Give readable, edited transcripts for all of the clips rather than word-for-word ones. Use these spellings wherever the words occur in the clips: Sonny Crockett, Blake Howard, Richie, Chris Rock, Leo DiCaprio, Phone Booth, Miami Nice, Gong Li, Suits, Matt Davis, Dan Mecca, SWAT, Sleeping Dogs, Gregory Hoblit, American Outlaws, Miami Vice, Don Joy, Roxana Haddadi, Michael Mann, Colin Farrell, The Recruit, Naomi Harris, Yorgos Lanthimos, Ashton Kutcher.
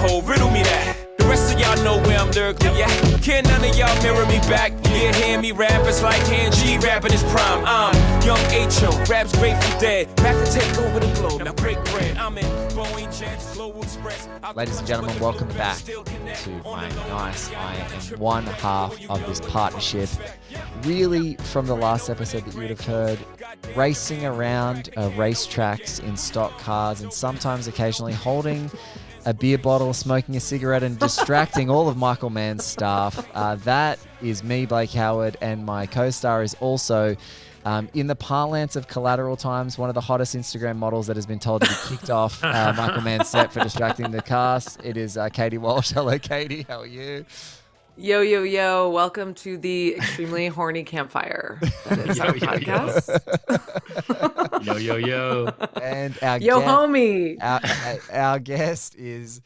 hoe, riddle me that. The rest of y'all know where I'm lyrically at. Can none of y'all mirror me back? Yeah, hear me rap, it's like hand G rapping his prime. I'm young H.O., raps grateful dead. Back to take over the globe, now break bread. I'm in Boeing Jets, Global Express. Ladies and gentlemen, welcome back to Miami Nice. I am one half of this partnership. Really, from the last episode that you would have heard, racing around racetracks in stock cars and sometimes occasionally holding a beer bottle, smoking a cigarette, and distracting all of Michael Mann's staff. That is me, Blake Howard, and my co-star is also, in the parlance of Collateral times, one of the hottest Instagram models that has been told to be kicked off Michael Mann's set for distracting the cast. It is Katie Walsh. Hello, Katie. How are you? Yo, yo, yo. Welcome to the extremely horny campfire. That is our podcast. Yo, yo, yo. And our yo, homie. Our guest is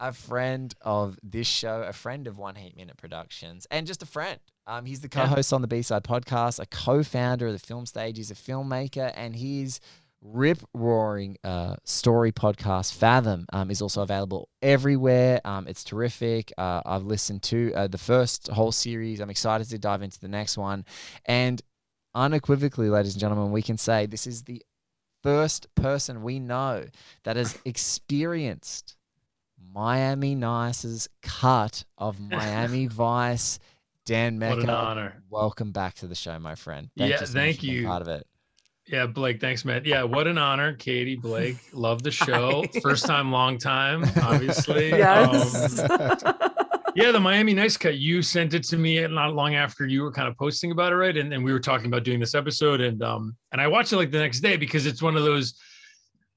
a friend of this show, a friend of One Heat Minute Productions, and just a friend. He's the co-host on the B-side podcast, a co-founder of the film stage. He's a filmmaker, and he's rip-roaring story podcast, Fathom, is also available everywhere. It's terrific. I've listened to the first whole series. I'm excited to dive into the next one. And unequivocally, ladies and gentlemen, we can say this is the first person we know that has experienced Miami Nice's cut of Miami Vice. Dan Mecca, what an honor. Welcome back to the show, my friend. Thank you so much for being part of it. Yeah, Blake, thanks, man. Yeah, what an honor, Katie, Blake. Love the show. First time, long time, obviously. Yes. Yeah, the Miami Nice cut. You sent it to me not long after you were kind of posting about it, right? And we were talking about doing this episode, and I watched it like the next day because it's one of those,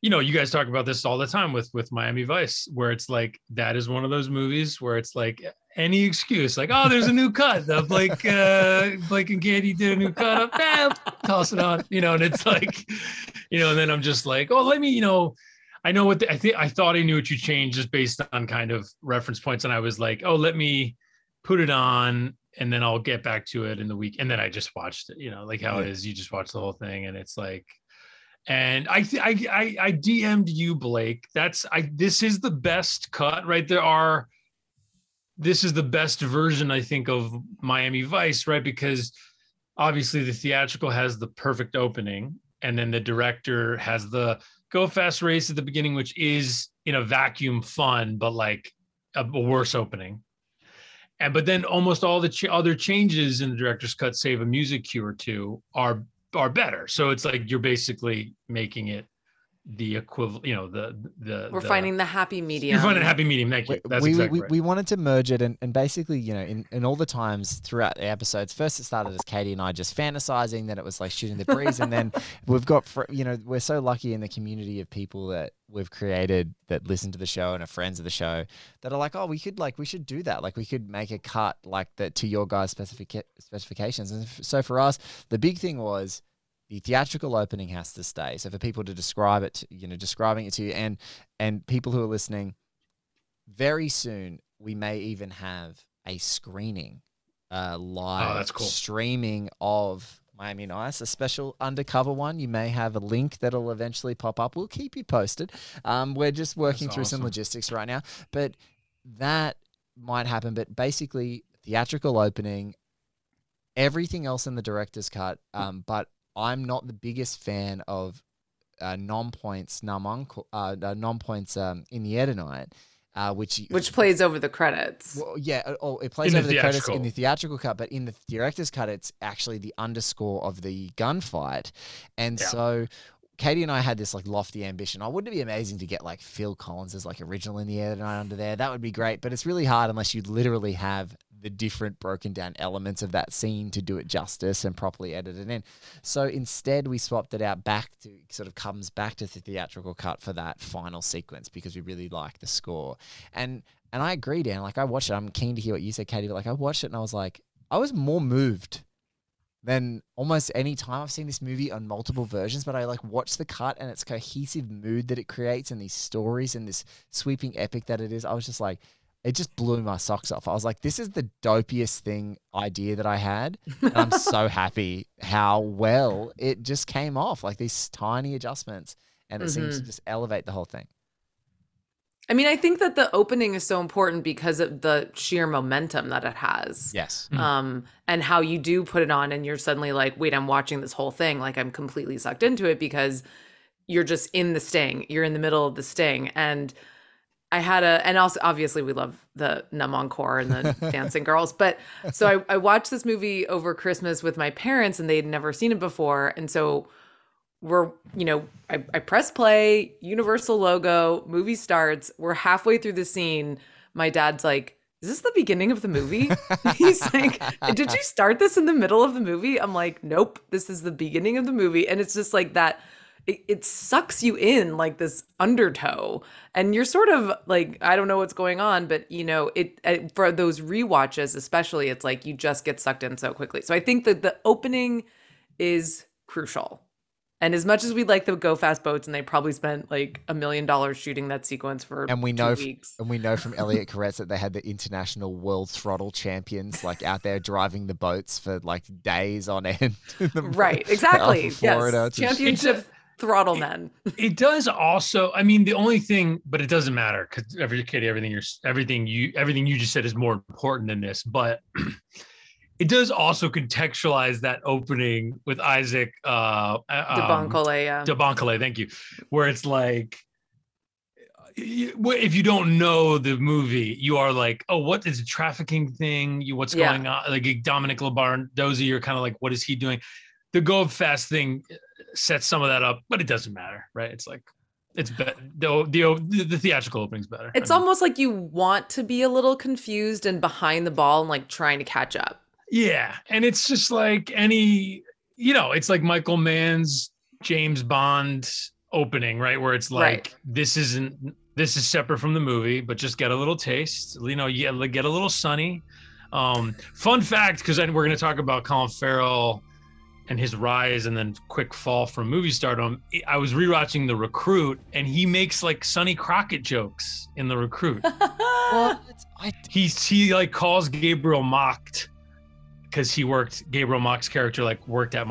you know, you guys talk about this all the time with Miami Vice, where it's like that is one of those movies where it's like any excuse, like, oh, there's a new cut. Blake and Katie did a new cut. Toss it on, you know, and it's like, you know, and then I'm just like, oh, let me, you know, I know what the, I thought I knew what you changed just based on kind of reference points. And I was like, oh, let me put it on and then I'll get back to it in the week. And then I just watched it, you know, like how it is. You just watch the whole thing and it's like, and I DM'd you, Blake. This is the best cut, right? This is the best version, I think, of Miami Vice, right? Because obviously the theatrical has the perfect opening, and then the director has the go fast race at the beginning, which is in a vacuum fun, but like a worse opening. But then almost all the other changes in the director's cut, save a music cue or two, are better. So it's like you're basically making it the equivalent, you know, finding the happy medium. You're finding a happy medium. Thank you. That's exactly right. We wanted to merge it and basically, you know, in all the times throughout the episodes, first it started as Katie and I just fantasizing, then it was like shooting the breeze. And then we've got, you know, we're so lucky in the community of people that we've created that listen to the show and are friends of the show that are like, oh, we should do that. Like we could make a cut like that to your guys' specifications. And so for us, the big thing was, the theatrical opening has to stay. So for people to describe it, you know, describing it to you and people who are listening, very soon we may even have a screening, live streaming of Miami Nice, a special undercover one. You may have a link that'll eventually pop up. We'll keep you posted. We're just working through some logistics right now, but that might happen. But basically theatrical opening, everything else in the director's cut, but I'm not the biggest fan of non-points in the air tonight, which plays over the credits. Well, yeah, it plays over the credits in the theatrical cut, but in the director's cut, it's actually the underscore of the gunfight. And so Katie and I had this like lofty ambition. Oh, wouldn't it be amazing to get like Phil Collins's like original in the air tonight under there? That would be great, but it's really hard unless you literally have the different broken down elements of that scene to do it justice and properly edit it in. So instead we swapped it out back to sort of comes back to the theatrical cut for that final sequence because we really like the score. And I agree, Dan, like I watched it. I'm keen to hear what you said, Katie, but like I watched it and I was like, I was more moved than almost any time I've seen this movie on multiple versions, but I like watch the cut and its cohesive mood that it creates and these stories and this sweeping epic that it is. I was just like, it just blew my socks off. I was like, this is the dopiest idea that I had. And I'm so happy how well it just came off, like these tiny adjustments. And it seems to just elevate the whole thing. I mean, I think that the opening is so important because of the sheer momentum that it has. Yes. And how you do put it on and you're suddenly like, wait, I'm watching this whole thing. Like, I'm completely sucked into it because you're just in the sting. You're in the middle of the sting. And I had a, and also obviously we love the Numb Encore and the Dancing Girls. But so I watched this movie over Christmas with my parents and they had never seen it before. And so we're, you know, I press play, Universal logo, movie starts. We're halfway through the scene. My dad's like, is this the beginning of the movie? He's like, did you start this in the middle of the movie? I'm like, nope, this is the beginning of the movie. And it's just like that, it sucks you in like this undertow. And you're sort of like, I don't know what's going on, but you know, it for those rewatches especially, it's like you just get sucked in so quickly. So I think that the opening is crucial. And as much as we'd like the go fast boats, and they probably spent like $1 million shooting that sequence for 2 weeks. And we know from Elliot Koretz that they had the international world throttle champions like out there driving the boats for like days on end. Right, exactly. Yes, championship throttle men. It does also. I mean, the only thing, but it doesn't matter because everything you just said is more important than this. But it does also contextualize that opening with Isaac de Bankolé, thank you, where it's like, if you don't know the movie, you are like, oh, what is a trafficking thing? What's going on? Like Dominic Labardozy, you're kind of like, what is he doing? The go fast thing sets some of that up, but it doesn't matter, right? It's like, it's better. The theatrical opening's better. It's almost like you want to be a little confused and behind the ball and like trying to catch up. Yeah, and it's just like any, you know, it's like Michael Mann's James Bond opening, right? Where it's like, this is separate from the movie, but just get a little taste, you know, get a little Sunny. Fun fact, because we're going to talk about Colin Farrell and his rise and then quick fall from movie stardom. I was rewatching The Recruit, and he makes like Sonny Crockett jokes in The Recruit. Well, he like calls Gabriel Mocked, because he worked, Gabriel Mock's character like worked at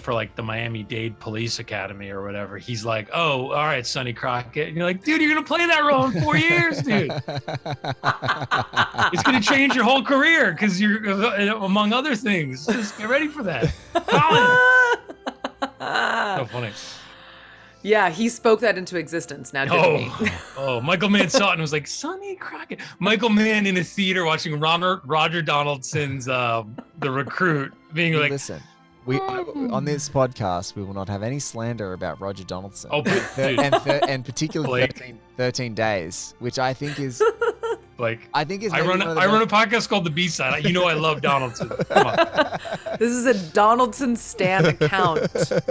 for like the Miami-Dade Police Academy or whatever. He's like, oh, all right, Sonny Crockett. And you're like, dude, you're gonna play that role in 4 years, dude. It's gonna change your whole career because you're, among other things. Just get ready for that. Colin. So funny. Yeah, he spoke that into existence now, didn't he? Oh, Michael Mann saw it and was like, Sonny Crockett. Michael Mann in a theater watching Roger Donaldson's The Recruit, being like, listen, on this podcast, we will not have any slander about Roger Donaldson. Oh, and particularly 13 Days, which I think is... Like, I run a podcast called The B-Side. You know I love Donaldson. Come on. This is a Donaldson stan account.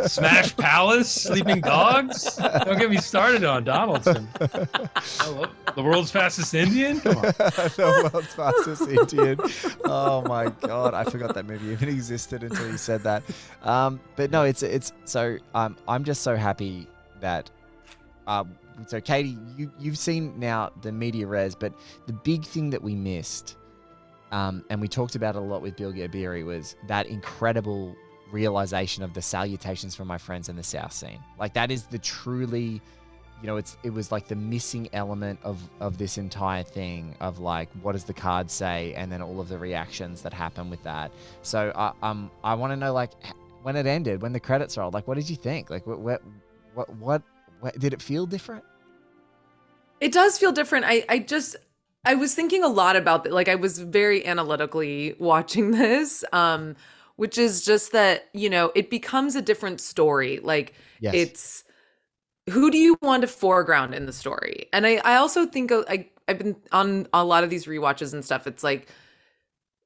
Smash Palace, Sleeping Dogs. Don't get me started on Donaldson. The World's Fastest Indian. Come on. The World's Fastest Indian. Oh my God, I forgot that movie even existed until you said that. But no, it's so I'm just so happy that. So Katie, you've seen now the media res, but the big thing that we missed, and we talked about it a lot with Bill Gabiri, was that incredible realization of the salutations from my friends in the South scene. Like that is the truly, you know, it was like the missing element of this entire thing of like, what does the card say? And then all of the reactions that happen with that. So I want to know, like, when it ended, when the credits rolled, like, what did you think? Like did it feel different? It does feel different. I was thinking a lot about it. Like I was very analytically watching this, which is just that, you know, it becomes a different story. Like It's who do you want to foreground in the story? And I also think I've been on a lot of these rewatches and stuff. It's like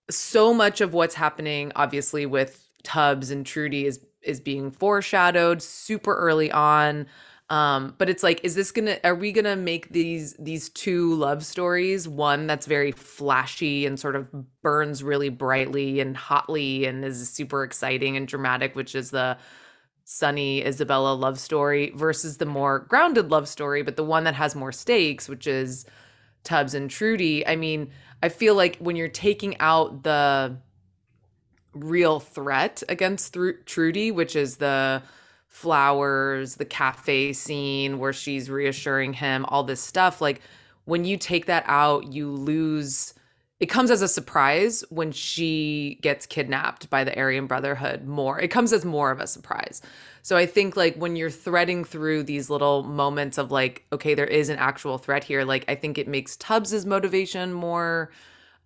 so much of what's happening, obviously with Tubbs and Trudy is being foreshadowed super early on. But it's like, are we gonna make these two love stories, one that's very flashy and sort of burns really brightly and hotly and is super exciting and dramatic, which is the Sonny Isabella love story, versus the more grounded love story, but the one that has more stakes, which is Tubbs and Trudy. I mean, I feel like when you're taking out the real threat against Trudy, which is the flowers, the cafe scene where she's reassuring him, all this stuff, like when you take that out, you lose. It comes as a surprise when she gets kidnapped by the Aryan Brotherhood more. It comes as more of a surprise. So I think, like, when you're threading through these little moments of, like, okay, there is an actual threat here. Like, I think it makes Tubbs's motivation more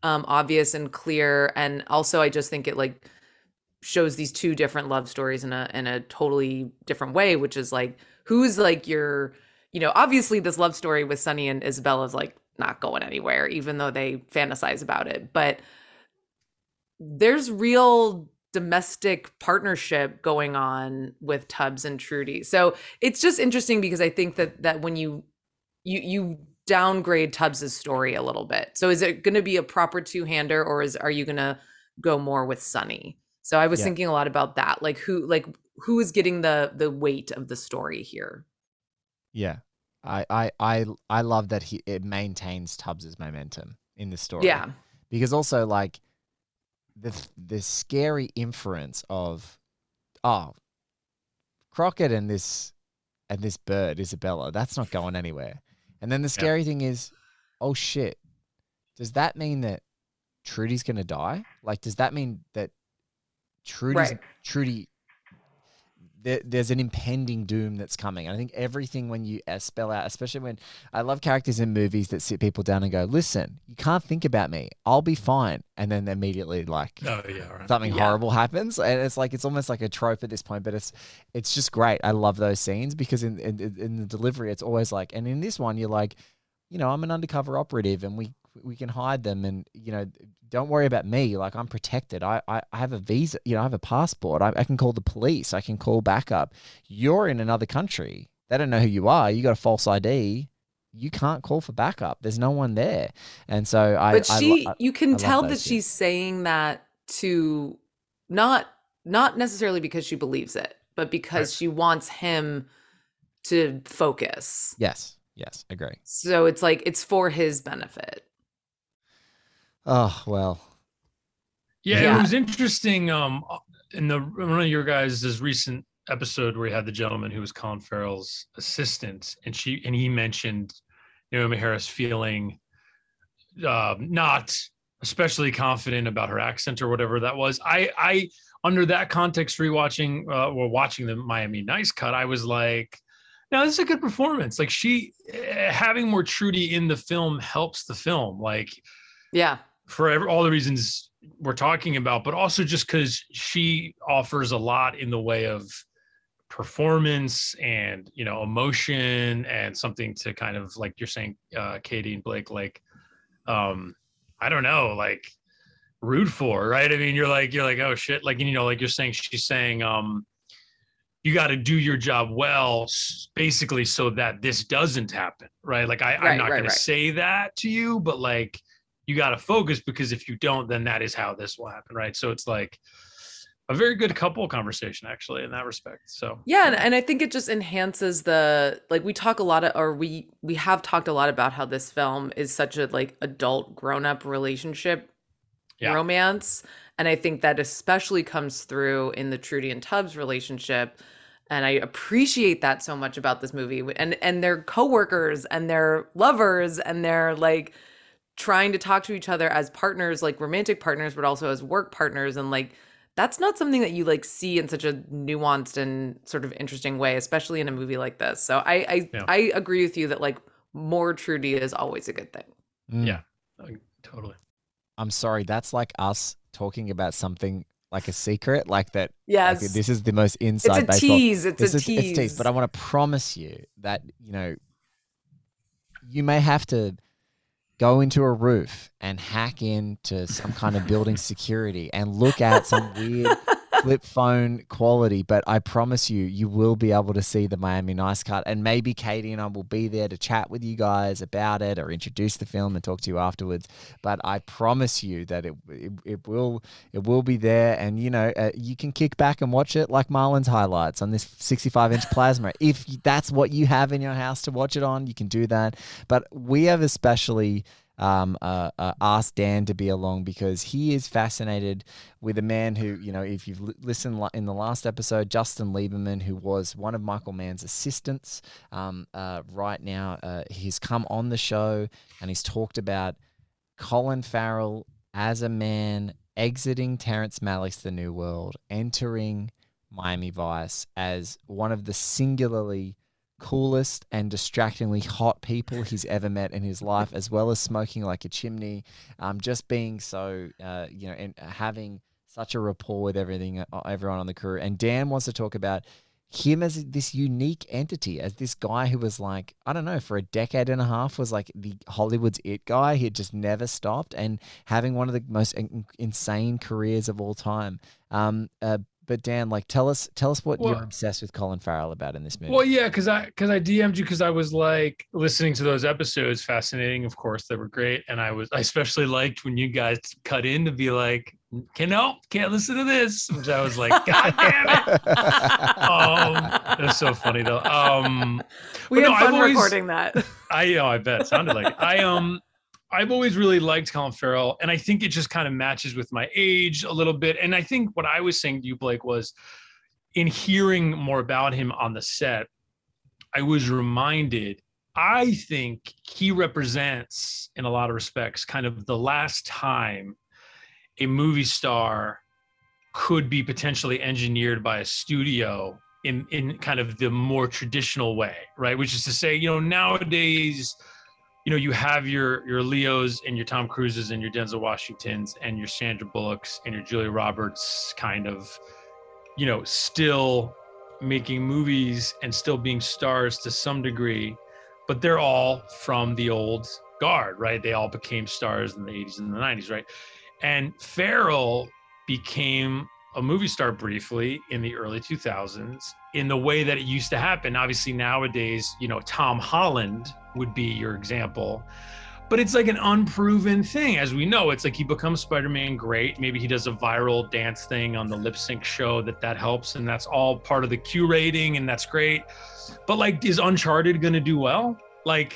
obvious and clear. And also, I just think it, like, shows these two different love stories in a totally different way, which is, like, who's, like, your, you know, obviously this love story with Sonny and Isabella is, like, not going anywhere, even though they fantasize about it. But there's real domestic partnership going on with Tubbs and Trudy. So it's just interesting because I think that when you downgrade Tubbs's story a little bit. So is it going to be a proper two-hander, or are you going to go more with Sonny? So I was thinking a lot about that, like who is getting the weight of the story here. Yeah. I love that it maintains Tubbs's momentum in the story. Yeah. Because also, like, the scary inference of, oh, Crockett and this bird, Isabella, that's not going anywhere. And then the scary thing is, oh shit, does that mean that Trudy's gonna die? Like, does that mean that Trudy there's an impending doom that's coming? And I think everything, when you spell out, especially when I love characters in movies that sit people down and go, listen, you can't think about me, I'll be fine. And then immediately, like, something horrible happens. And it's like, it's almost like a trope at this point, but it's just great. I love those scenes because in the delivery, it's always like, and in this one, you're like, you know, I'm an undercover operative and we can hide them, and, you know, don't worry about me. Like, I'm protected. I have a visa, you know, I have a passport. I can call the police. I can call backup. You're in another country. They don't know who you are. You got a false ID. You can't call for backup. There's no one there. And so you can tell that she's saying that to not necessarily because she believes it, but because she wants him to focus. Yes. Agree. So it's like, it's for his benefit. Oh, well. Yeah. It was interesting. In one of your guys' recent episode where you had the gentleman who was Colin Farrell's assistant, and he mentioned Naomi Harris feeling not especially confident about her accent or whatever that was. I under that context, rewatching or watching the Miami Nice cut, I was like, no, this is a good performance. Like, she having more Trudy in the film helps the film. Like, yeah. For all the reasons we're talking about, but also just because she offers a lot in the way of performance and, you know, emotion and something to kind of, like you're saying, Katie and Blake, like, I don't know, like, root for, right? I mean, you're like, oh shit. Like, you know, like you're saying, she's saying, you got to do your job well, basically, so that this doesn't happen. Right. Like, I'm not going to say that to you, but, like, you got to focus, because if you don't, then that is how this will happen. Right. So it's like a very good couple conversation, actually, in that respect. So, yeah. And I think it just enhances we have talked a lot about how this film is such a, like, adult grown up relationship romance. And I think that especially comes through in the Trudy and Tubbs relationship. And I appreciate that so much about this movie, and their coworkers and their lovers, and they're, like, trying to talk to each other as partners, like romantic partners, but also as work partners. And, like, that's not something that you, like, see in such a nuanced and sort of interesting way, especially in a movie like this. So I agree with you that, like, more Trudy is always a good thing. Yeah, totally. I'm sorry. That's like us talking about something like a secret, like that. Yes. Like, this is the most inside baseball. It's a tease. It's a tease. But I want to promise you that, you know, you may have to go into a roof and hack into some kind of building security and look at some weird flip phone quality. But I promise you, you will be able to see the Miami Nice cut. And maybe Katie and I will be there to chat with you guys about it, or introduce the film and talk to you afterwards. But I promise you that it will be there. And, you know, you can kick back and watch it like Marlon's highlights on this 65-inch plasma. If that's what you have in your house to watch it on, you can do that. But we have especially asked Dan to be along because he is fascinated with a man who, you know, if you've listened in the last episode, Justin Lieberman, who was one of Michael Mann's assistants, right now he's come on the show and he's talked about Colin Farrell as a man exiting Terrence Malick's The New World, entering Miami Vice as one of the singularly coolest and distractingly hot people he's ever met in his life, as well as smoking like a chimney, just being so, you know, and having such a rapport with everyone on the crew. And Dan wants to talk about him as this unique entity, as this guy who was like, I don't know, for a decade and a half was like the Hollywood's it guy. He had just never stopped and having one of the most insane careers of all time. But Dan, like, tell us what you're obsessed with Colin Farrell about in this movie. Well, yeah, because I DM'd you because I was like listening to those episodes, fascinating, of course, they were great, and I especially liked when you guys cut in to be like, can't listen to this, which I was like, God damn it! That's so funny though. We had fun recording that. I bet it sounded like it. I've always really liked Colin Farrell, and I think it just kind of matches with my age a little bit. And I think what I was saying to you, Blake, was in hearing more about him on the set, I was reminded, I think he represents, in a lot of respects, kind of the last time a movie star could be potentially engineered by a studio in kind of the more traditional way, right? Which is to say, you know, nowadays, you know, you have your Leos and your Tom Cruises and your Denzel Washingtons and your Sandra Bullocks and your Julia Roberts kind of, you know, still making movies and still being stars to some degree, but they're all from the old guard, right? They all became stars in the 80s and the 90s, right? And Farrell became a movie star briefly in the early 2000s in the way that it used to happen. Obviously nowadays, you know, Tom Holland would be your example, but it's like an unproven thing. As we know, it's like he becomes Spider-Man great. Maybe he does a viral dance thing on the lip sync show that helps. And that's all part of the Q rating and that's great. But like, is Uncharted going to do well? Like,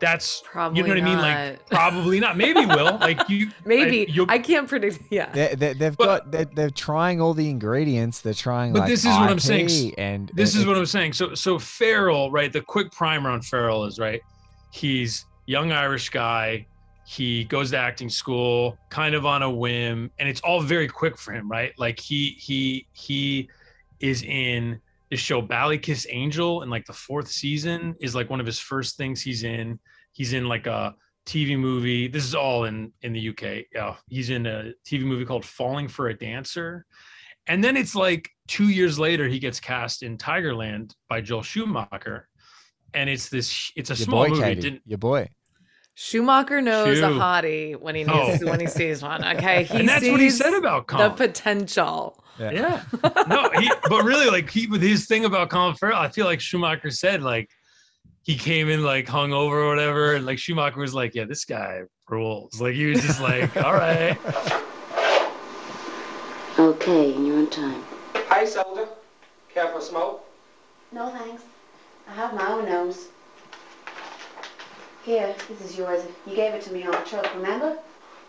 that's probably, you know what I mean? Like, probably not. Maybe it will. Like, you maybe I can't predict. Yeah, they're trying all the ingredients. They're trying. But like, this is what I'm saying. And this is what I'm saying. So Farrell, right? The quick primer on Farrell is, right, he's young Irish guy. He goes to acting school, kind of on a whim, and it's all very quick for him, right? Like he is in the show Ballykiss Angel in like the 4th season is like one of his first things he's in. He's in like a TV movie. This is all in the UK. He's in a TV movie called Falling for a Dancer. And then it's like 2 years later, he gets cast in Tigerland by Joel Schumacher. And it's a small movie. Katie, your boy. Schumacher knows a hottie when he knows when he sees one. Okay. And that's what he said about Colin. The potential. Yeah. No, but really, like, with his thing about Colin Farrell, I feel like Schumacher said, like, he came in like hungover or whatever, and like Schumacher was like, yeah, this guy rules. Like, he was just like, all right. Okay, and you're on time. Hi, Zelda. Care for a smoke? No, thanks. I have my own nose. Here, this is yours. You gave it to me on a truck, remember?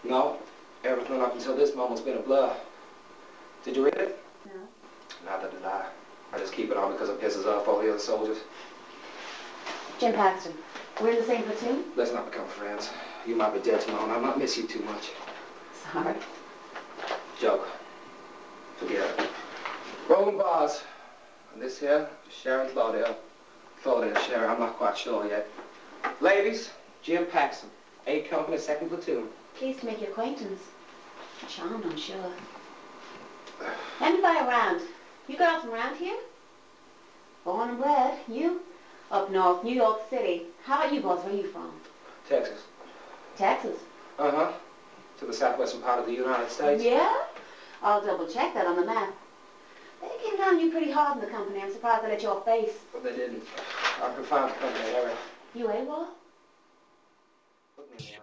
No, everything up until this moment's been a blur. Did you read it? No. Neither did I. I just keep it on because it pisses off all the other soldiers. Jim Paxton, we're in the same platoon? Let's not become friends. You might be dead tomorrow, and I might miss you too much. Sorry. Joke. Forget it. Rolling bars. And this here is Sharon Claudel. Claudel, Sharon, I'm not quite sure yet. Ladies, Jim Paxton, 8 Company, 2nd Platoon. Pleased to make your acquaintance. Charmed, I'm sure. Let me buy a round. You got from around here? Born and bred. You? Up north, New York City. How about you, boss? Where are you from? Texas. Texas? Uh-huh. To the southwestern part of the United States. Yeah? I'll double check that on the map. They came down on you pretty hard in the company. I'm surprised they let you off base. But they didn't. I'm confined to the company area. You ain't what?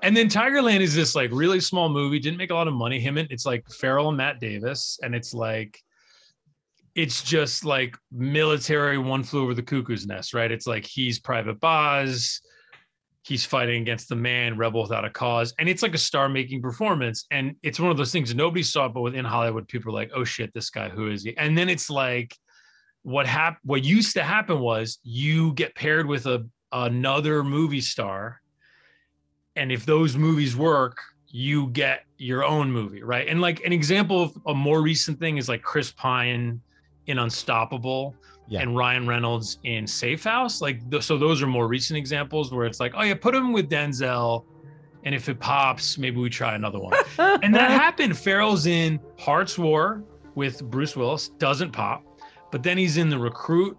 And then Tigerland is this like really small movie, didn't make a lot of money. It's like Farrell and Matt Davis, and it's like, it's just like military One Flew Over the Cuckoo's Nest, right? It's like he's Private Boz, he's fighting against the man, rebel without a cause. And it's like a star-making performance. And it's one of those things nobody saw, but within Hollywood, people are like, oh shit, this guy, who is he? And then it's like, what used to happen was you get paired with another movie star. And if those movies work, you get your own movie, right? And like an example of a more recent thing is like Chris Pine in Unstoppable, yeah, and Ryan Reynolds in Safe House. Like, so those are more recent examples where it's like, oh yeah, put him with Denzel, and if it pops, maybe we try another one. And that happened. Farrell's in Hearts War with Bruce Willis, doesn't pop, but then he's in The Recruit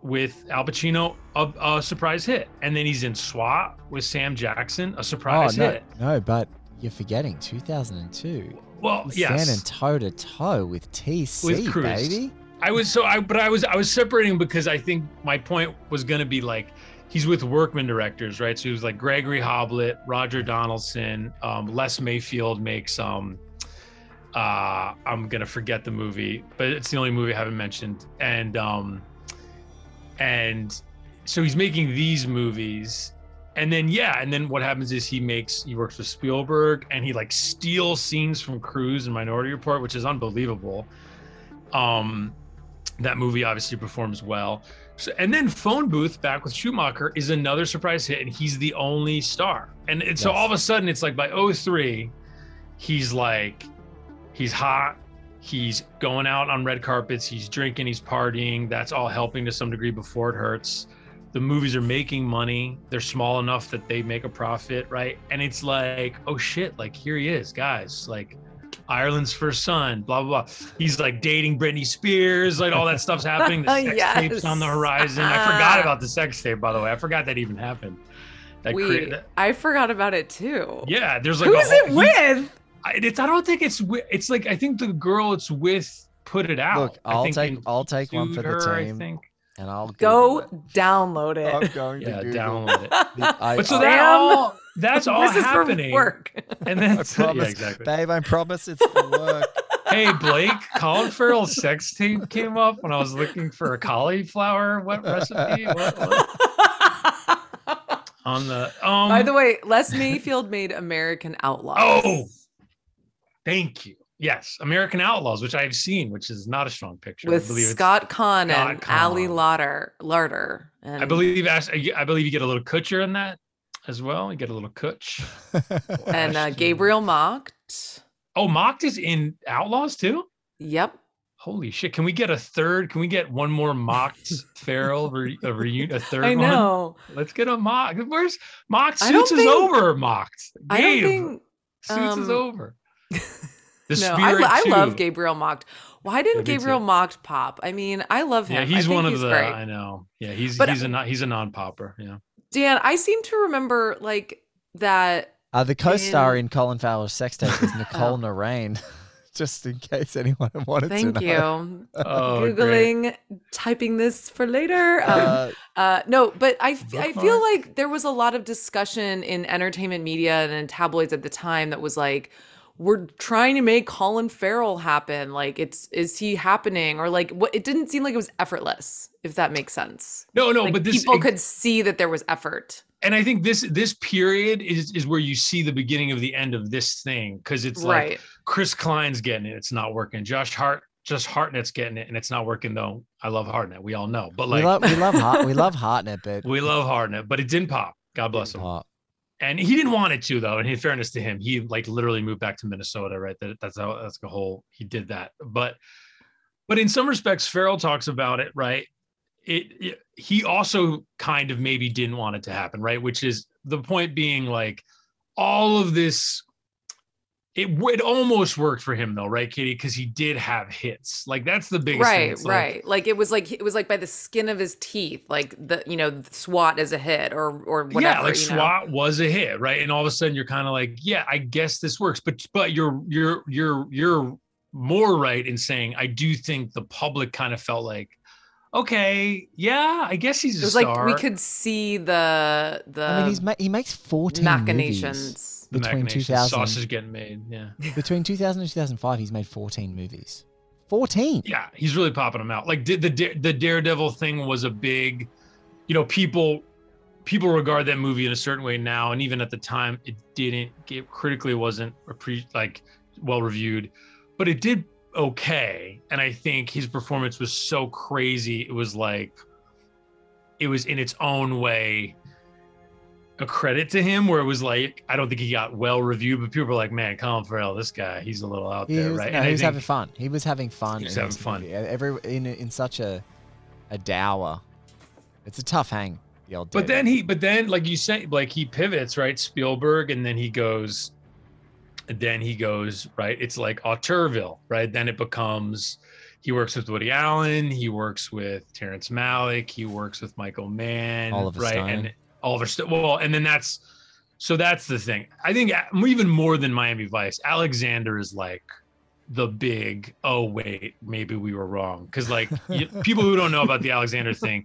with Al Pacino, a surprise hit. And then he's in SWAT with Sam Jackson, a surprise hit. No, but you're forgetting 2002. Well, yes. Standing toe to toe with TC, with Cruise, baby. I was separating because I think my point was going to be like, he's with Workman directors, right? So he was like Gregory Hoblit, Roger Donaldson, Les Mayfield makes, I'm going to forget the movie, but it's the only movie I haven't mentioned. And so he's making these movies, and then, yeah. And then what happens is he works with Spielberg, and he like steals scenes from Cruise and Minority Report, which is unbelievable. That movie obviously performs well. So, and then Phone Booth, back with Schumacher, is another surprise hit, and he's the only star. And yes. So all of a sudden it's like by 2003, he's like, he's hot. He's going out on red carpets, he's drinking, he's partying. That's all helping to some degree before it hurts. The movies are making money. They're small enough that they make a profit, right? And it's like, oh shit, like here he is, guys. Like Ireland's first son, blah, blah, blah. He's like dating Britney Spears, like all that stuff's happening. The sex yes. tape's on the horizon. I forgot about the sex tape, by the way. I forgot that even happened. I forgot about it too. Yeah, there's like- Who's it with? I don't think it's like, I think the girl it's with put it out. Look, I'll take one for the team, I think. And I'll go download it. I'm going to download it. But so that's all happening. Work. And then yeah, exactly. Babe, I promise it's for work. Hey Blake, Colin Farrell's sex tape came up when I was looking for a cauliflower. What recipe? What? On the by the way, Les Mayfield made American Outlaws. Oh. Thank you. Yes, American Outlaws, which I've seen, which is not a strong picture. With Scott Conn and Ali Larter. And I believe you get a little Kutcher in that as well. You get a little Kutch. And Gabriel Macht. Oh, Macht is in Outlaws too? Yep. Holy shit. Can we get a third? Can we get one more Macht Farrell a third one? I know. One? Let's get a Macht. Where's Macht? Suits is over, Macht. I don't think Suits is over. I love Gabriel Macht. Why didn't Gabriel Macht pop? I mean, I love him. Yeah, he's one of the. Great. I know. Yeah, he's a non-popper. Yeah. Dan, I seem to remember like that. The co-star in Colin Farrell's sex tape is Nicole Narain. Just in case anyone wanted to know. Thank you. Googling, typing this for later. No, but I feel like there was a lot of discussion in entertainment media and in tabloids at the time that was like, we're trying to make Colin Farrell happen. Like, is he happening? Or like, what? It didn't seem like it was effortless, if that makes sense. No, like, but people could see that there was effort. And I think this period is where you see the beginning of the end of this thing. Cause it's right. Like Chris Klein's getting it. It's not working. Josh Hartnett's getting it, and it's not working though. I love Hartnett. We all know, but like, we love Hartnett, babe. We love Hartnett, but it didn't pop. God bless him. Pop. And he didn't want it to, though. And in fairness to him, he like literally moved back to Minnesota, right? That's the whole, he did that. But in some respects, Farrell talks about it, right? He also kind of maybe didn't want it to happen, right? Which is the point being like all of this, it almost worked for him though, right, Katie? Because he did have hits. Like that's the biggest thing. It's right. Like it was like by the skin of his teeth, like the SWAT is a hit or whatever. Yeah, like SWAT was a hit, right? And all of a sudden you're kind of like, yeah, I guess this works. But you're more right in saying I do think the public kind of felt like, okay, yeah, I guess he's a star. It was like we could see the. I mean, he makes 14 machinations between 2000. Sausage getting made, yeah. Between 2000 and 2005, he's made 14 movies. 14. Yeah, he's really popping them out. Like the Daredevil thing was a big, people people regard that movie in a certain way now, and even at the time, it didn't get critically wasn't like well reviewed, but it did okay. And I think his performance was so crazy, it was like, it was in its own way a credit to him, where it was like, I don't think he got well reviewed, but people were like, man, Colin Farrell, this guy, he's a little out there, right? No, and he was having fun. He was having fun. He was having fun. In such a dour. It's a tough hang. The old but then like you said, like he pivots, right? Spielberg, and then he goes, right? It's like Auteurville, right? Then it becomes, he works with Woody Allen, he works with Terrence Malick, he works with Michael Mann, Oliver right? Stone. And Oliver Stone. Well, and then that's the thing. I think even more than Miami Vice, Alexander is like the big, oh wait, maybe we were wrong. Because like people who don't know about the Alexander thing,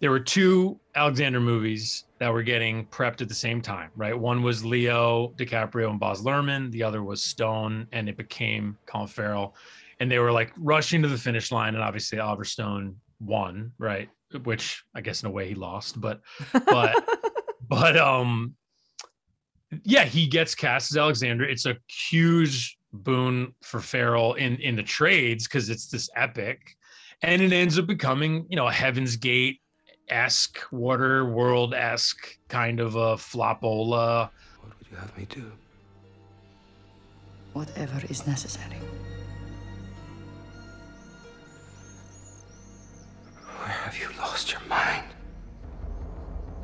there were two Alexander movies that were getting prepped at the same time, right? One was Leo DiCaprio and Baz Luhrmann. The other was Stone, and it became Colin Farrell. And they were like rushing to the finish line, and obviously Oliver Stone won, right? Which I guess in a way he lost, but yeah, he gets cast as Alexander. It's a huge boon for Farrell in the trades because it's this epic, and it ends up becoming, you know, a Heaven's Gate-esque, Waterworld-esque kind of a flopola. What would you have me do? Whatever is necessary. Where have you lost your mind?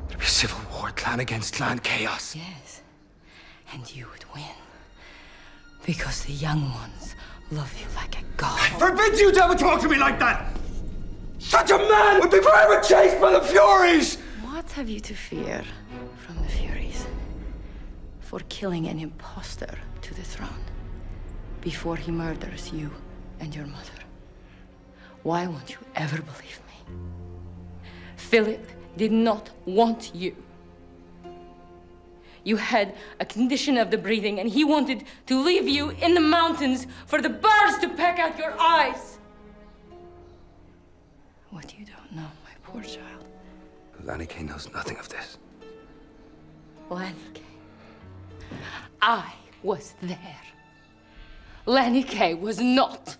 There'd be civil war, clan against clan, chaos. Yes, and you would win. Because the young ones love you like a god. I forbid you to ever talk to me like that! Such a man would be forever chased by the Furies! What have you to fear from the Furies? For killing an impostor to the throne before he murders you and your mother. Why won't you ever believe me? Philip did not want you. You had a condition of the breathing, and he wanted to leave you in the mountains for the birds to peck out your eyes. What you don't know, my poor child. Lannike knows nothing of this. Lannike. I was there. Lannike was not.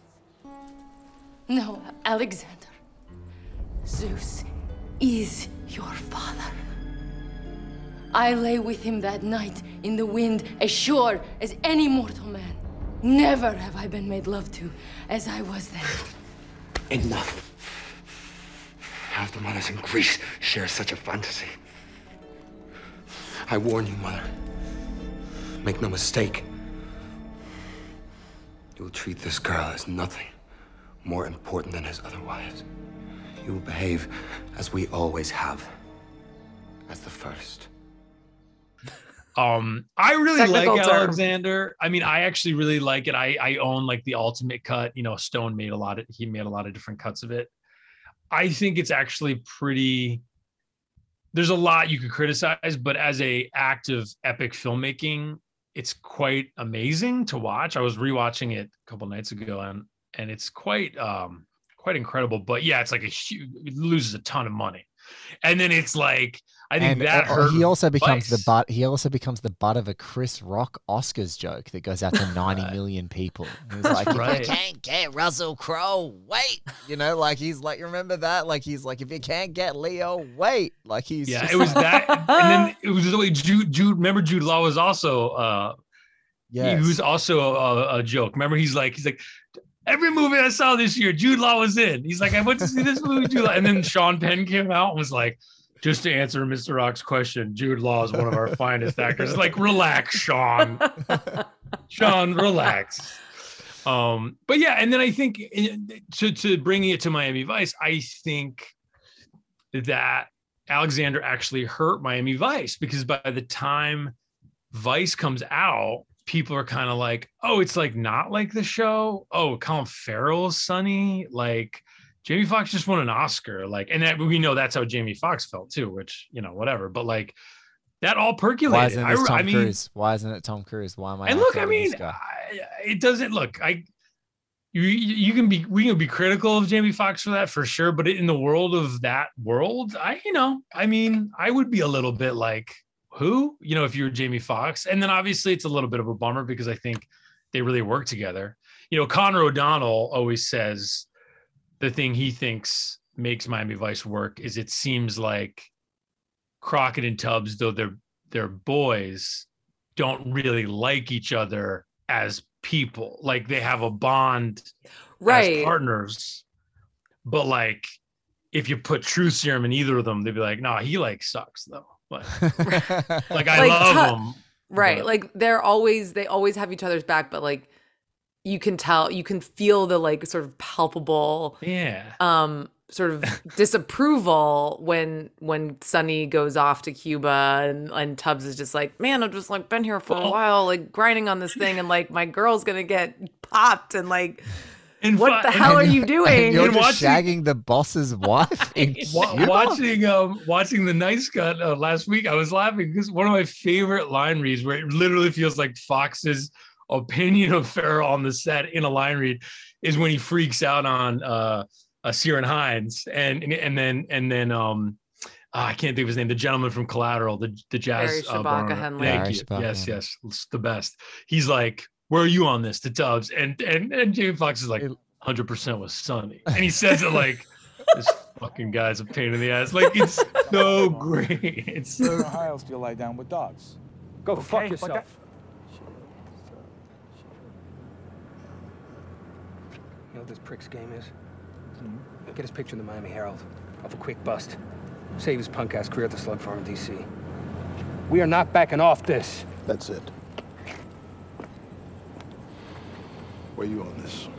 No, Alexander. Zeus is your father. I lay with him that night in the wind, as sure as any mortal man. Never have I been made love to as I was then. Enough. Half the mothers in Greece share such a fantasy. I warn you, mother. Make no mistake. You will treat this girl as nothing more important than his other wives. You will behave as we always have, as the first. I really like Alexander. I mean, I actually really like it. I own like the ultimate cut. You know, Stone made a lot of different cuts of it. I think it's actually pretty. There's a lot you could criticize, but as a act of epic filmmaking, it's quite amazing to watch. I was rewatching it a couple nights ago, and it's quite incredible. But yeah, it's like it loses a ton of money, and then it's like. I think that hurt. He also becomes the butt of a Chris Rock Oscars joke that goes out to 90 million people. It's like, right. If you can't get Russell Crowe, wait. You know, like he's like, you remember that? Like he's like, if you can't get Leo, wait. Like he's it was that, and then it was the way Jude. Remember, Jude Law was also he was also a joke. Remember, he's like. Every movie I saw this year, Jude Law was in. He's like, I went to see this movie, Jude Law, and then Sean Penn came out and was like. Just to answer Mr. Rock's question, Jude Law is one of our finest actors. Like, relax, Sean. Sean, relax. But yeah, and then I think to bringing it to Miami Vice, I think that Alexander actually hurt Miami Vice because by the time Vice comes out, people are kind of like, oh, it's like not like the show. Oh, Colin Farrell's Sonny. Like, Jamie Foxx just won an Oscar, like, and that, we know that's how Jamie Foxx felt too, which, you know, whatever. But like, that all percolated. Why isn't this Tom Cruise? Why isn't it Tom Cruise? Why am I? And look, I mean, it doesn't look. I we can be critical of Jamie Foxx for that for sure, but in the world of that world, I would be a little bit like, who, you know, if you're Jamie Foxx. And then obviously it's a little bit of a bummer because I think they really work together. You know, Conor O'Donnell always says the thing he thinks makes Miami Vice work is it seems like Crockett and Tubbs, though they're boys, don't really like each other as people. Like they have a bond as partners, but like if you put truth serum in either of them, they'd be like, nah, he like sucks though. Like I love him. Right. But like they always have each other's back, but like you can tell, you can feel the like sort of palpable sort of disapproval when Sonny goes off to Cuba and Tubbs is just like, man, I've just like been here for a while, like grinding on this thing, and like my girl's gonna get popped, and like, and what the hell are you doing? And you're just shagging the boss's wife. Watching the Nice Cut last week, I was laughing because one of my favorite line reads where it literally feels like Fox's opinion of Farrell on the set in a line read is when he freaks out on Ciaran Hines and then I can't think of his name, the gentleman from Collateral, the jazz. Barry Shabaka Henley. Yes, it's the best. He's like, where are you on this, to Tubbs? And Jamie Foxx is like, 100% with Sonny. And he says it like, this fucking guy's a pain in the ass. Like, it's so great. It's so great. How else do you lie down with dogs? Go fuck yourself. Like you know what this prick's game is? Mm-hmm. Get his picture in the Miami Herald. Off a quick bust. Save his punk-ass career at the slug farm in D.C. We are not backing off this. That's it. Where you on this?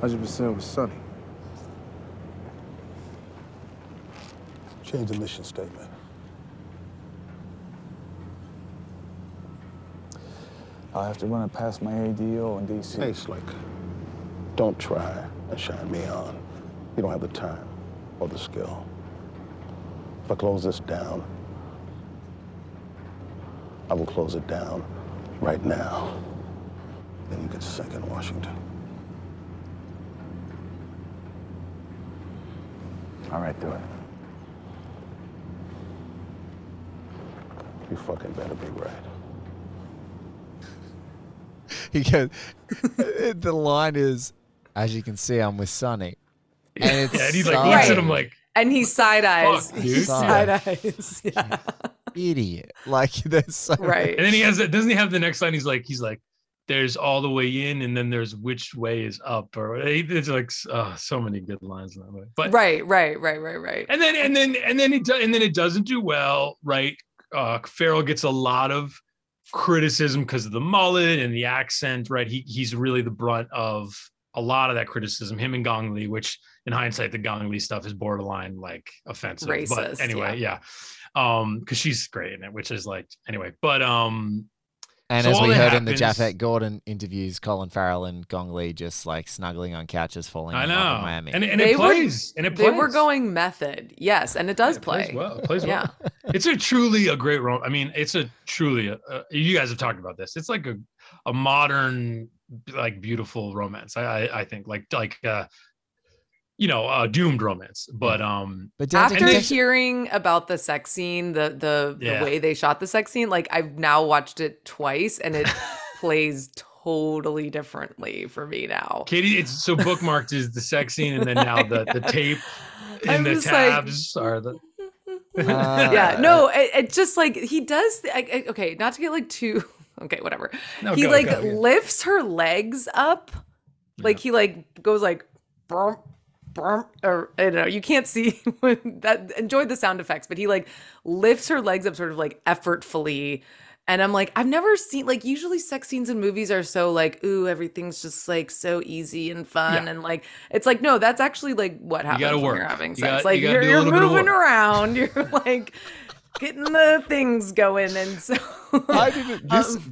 100% with Sonny. Change the mission statement. I'll have to run it past my ADO in DC. Hey, Slick, don't try and shine me on. You don't have the time or the skill. If I close this down, I will close it down right now. Then you could sink in Washington. All right, do it. You fucking better be right. He goes, the line is, as you can see, I'm with Sonny. And it's and he's like, looks at him like. And he side eyes. He side eyes. Yeah. Idiot. Like, that's so right. And then he has it. Doesn't he have the next line? He's like, there's all the way in, and then there's which way is up, or it's like so many good lines in that way. But right. And then it doesn't do well, right? Farrell gets a lot of criticism because of the mullet and the accent, right? He's really the brunt of a lot of that criticism. Him and Gong Li, which in hindsight, the Gong Li stuff is borderline like offensive. Racist, but anyway, yeah. Because she's great in it, which is like anyway, but and so as we heard happens, in the Japhet Gordon interviews, Colin Farrell and Gong Li just like snuggling on couches, falling in love in Miami. And it plays. They were going method. Yes. And it does play. It plays well. Yeah. It's a truly a great role. I mean, it's a truly, you guys have talked about this. It's like a modern, like beautiful romance. I think doomed romance, but after hearing about the sex scene, the way they shot the sex scene, like I've now watched it twice and it plays totally differently for me now. Katie, it's so bookmarked is the sex scene, and then now the tape and I'm the tabs like, are the. Yeah, no, it's just like he does. Okay, not to get like too. Okay, whatever. No, he lifts her legs up, like he like goes like. Burp. Or I don't know, you can't see that. Enjoy the sound effects, but he like lifts her legs up sort of like effortfully, and I'm like, I've never seen like usually sex scenes in movies are so like, ooh, everything's just like so easy and fun, and like it's like no, that's actually like what happens when you're having sex. You're moving around, you're like getting the things going, and so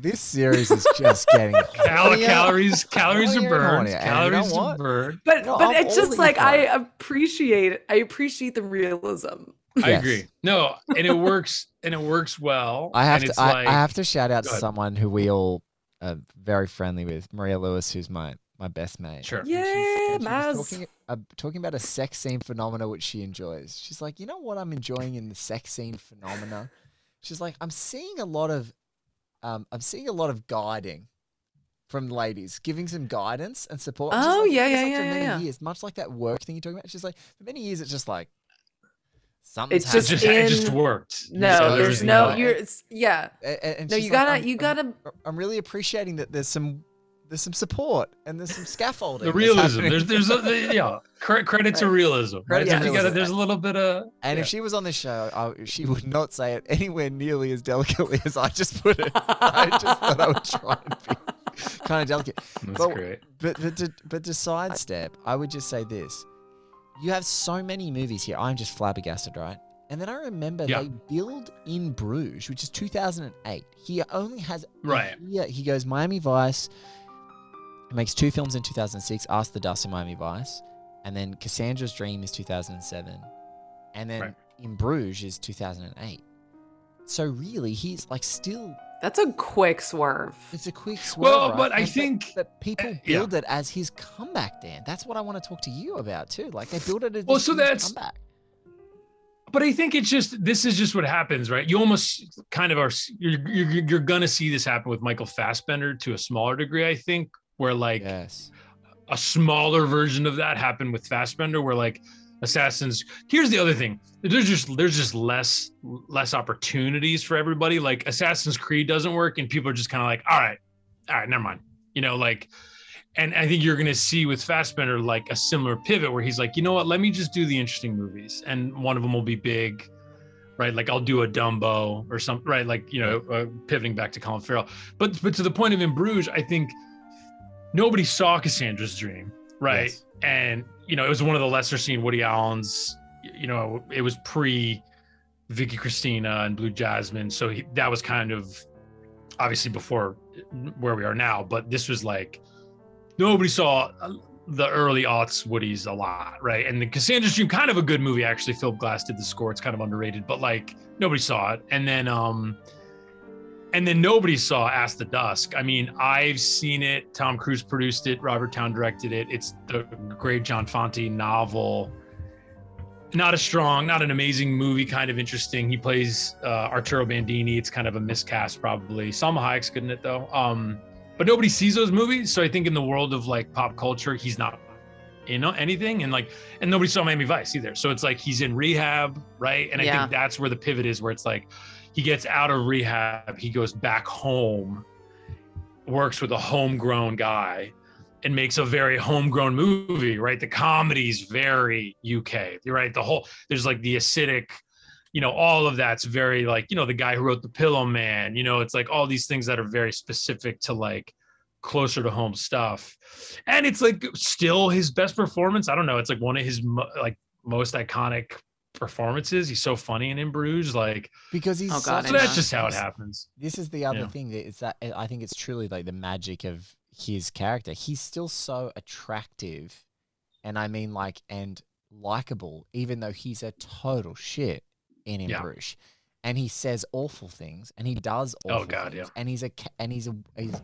this series is just getting calories are burned, calories are burned. But it's just like I appreciate the realism. Yes. I agree. No, and it works well. I have to shout out someone who we all very friendly with Maria Lewis, who's my best mate. Sure. Yeah, and Maz. Talking about a sex scene phenomena which she enjoys. She's like, you know what I'm enjoying in the sex scene phenomena? She's like, I'm seeing a lot of guiding from ladies, giving some guidance and support. And oh, like, for many years, much like that work thing you're talking about. She's like, for many years, it's just like, it just worked. No, so there's no, you're, it's, yeah. And no, you gotta. I'm really appreciating that there's some support and there's some scaffolding. The realism. Credit to realism. Right? Yeah. You gotta, there's a little bit of. And if she was on this show, she would not say it anywhere nearly as delicately as I just put it. I just thought I would try and be kind of delicate. That's great. But to sidestep, I would just say this. You have so many movies here. I'm just flabbergasted, right? And then I remember they build In Bruges, which is 2008. He only has he goes Miami Vice, makes two films in 2006, Ask the Dust in Miami Vice, and then Cassandra's Dream is 2007, and then In Bruges is 2008. So really, he's like still. That's a quick swerve. It's a quick swerve. Well, right? But I think that people build it as his comeback, Dan. That's what I want to talk to you about too. Like they build it as his comeback. But I think it's just, this is just what happens, right? You almost kind of are, you're going to see this happen with Michael Fassbender to a smaller degree, I think, where like a smaller version of that happened with Fassbender where like Assassins. Here's the other thing. There's just less opportunities for everybody. Like Assassin's Creed doesn't work, and people are just kind of like, all right, never mind. You know, like, and I think you're gonna see with Fassbender like a similar pivot where he's like, you know what? Let me just do the interesting movies, and one of them will be big, right? Like I'll do a Dumbo or something, right? Like pivoting back to Colin Farrell. But to the point of In Bruges, I think nobody saw Cassandra's Dream, right? Yes. And it was one of the lesser seen Woody Allen's, it was pre Vicky Cristina and Blue Jasmine. So that was kind of obviously before where we are now, but this was like, nobody saw the early aughts Woodies a lot. Right. And the Cassandra's Dream, kind of a good movie, actually. Philip Glass did the score. It's kind of underrated, but like nobody saw it. And then nobody saw Ask the Dusk. I mean, I've seen it. Tom Cruise produced it. Robert Towne directed it. It's the great John Fante novel. Not an amazing movie, kind of interesting. He plays Arturo Bandini. It's kind of a miscast probably. Salma Hayek's good in it though. But nobody sees those movies. So I think in the world of like pop culture, he's not in anything. And nobody saw Miami Vice either. So it's like, he's in rehab, right? And I think that's where the pivot is, where it's like, he gets out of rehab, he goes back home, works with a homegrown guy, and makes a very homegrown movie, right? The comedy's very UK, right? There's like the acidic, all of that's very like, the guy who wrote The Pillow Man, it's like all these things that are very specific to like closer to home stuff. And it's like still his best performance. I don't know. It's like one of his most iconic performances. He's so funny in Bruges, like, because he's so that's just how it happens. This is the other thing that is that I think it's truly like the magic of his character. He's still so attractive, and I mean and likable, even though he's a total shit in Bruges, and he says awful things, and he does awful things, and he's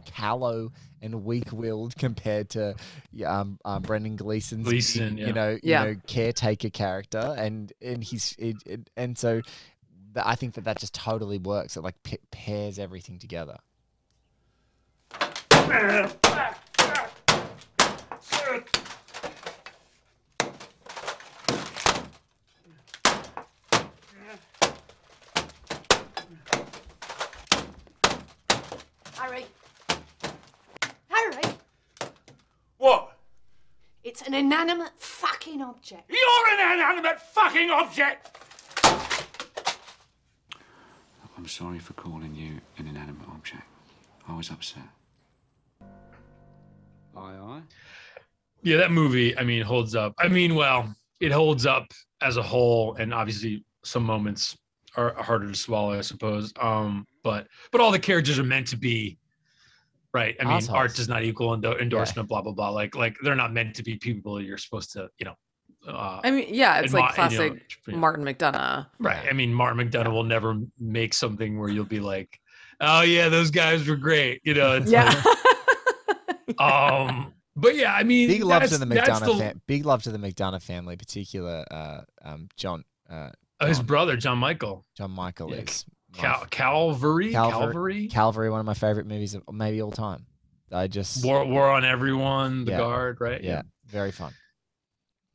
callow and weak-willed compared to Brendan Gleeson's caretaker character, and he's and so I think that just totally works. It like pairs everything together. It's an inanimate fucking object. You're an inanimate fucking object! I'm sorry for calling you an inanimate object. I was upset. Aye. Yeah, that movie, I mean, holds up. I mean, well, it holds up as a whole, and obviously some moments are harder to swallow, I suppose. But all the characters are meant to be, right? I mean, assholes. Art does not equal endorsement, blah, blah, blah. Like they're not meant to be people you're supposed to, it's like classic Martin McDonough. Right. I mean, Martin McDonough will never make something where you'll be like, oh yeah, those guys were great. You know, it's yeah. Like, but yeah, I mean, big love to the McDonough family, particular John, his brother John Michael. John Michael is Calvary, one of my favorite movies of maybe all time. I just War on Everyone, The Guard, right? Yeah, very fun.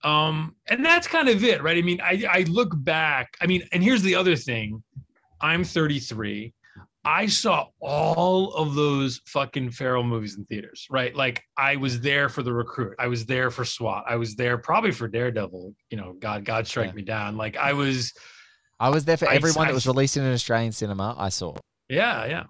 And that's kind of it, right? I mean, I look back. I mean, and here's the other thing. I'm 33. I saw all of those fucking Farrell movies in theaters, right? Like, I was there for The Recruit. I was there for SWAT. I was there probably for Daredevil. You know, God strike me down. Like, I was there for everyone that was released in an Australian cinema. I saw. Yeah, yeah.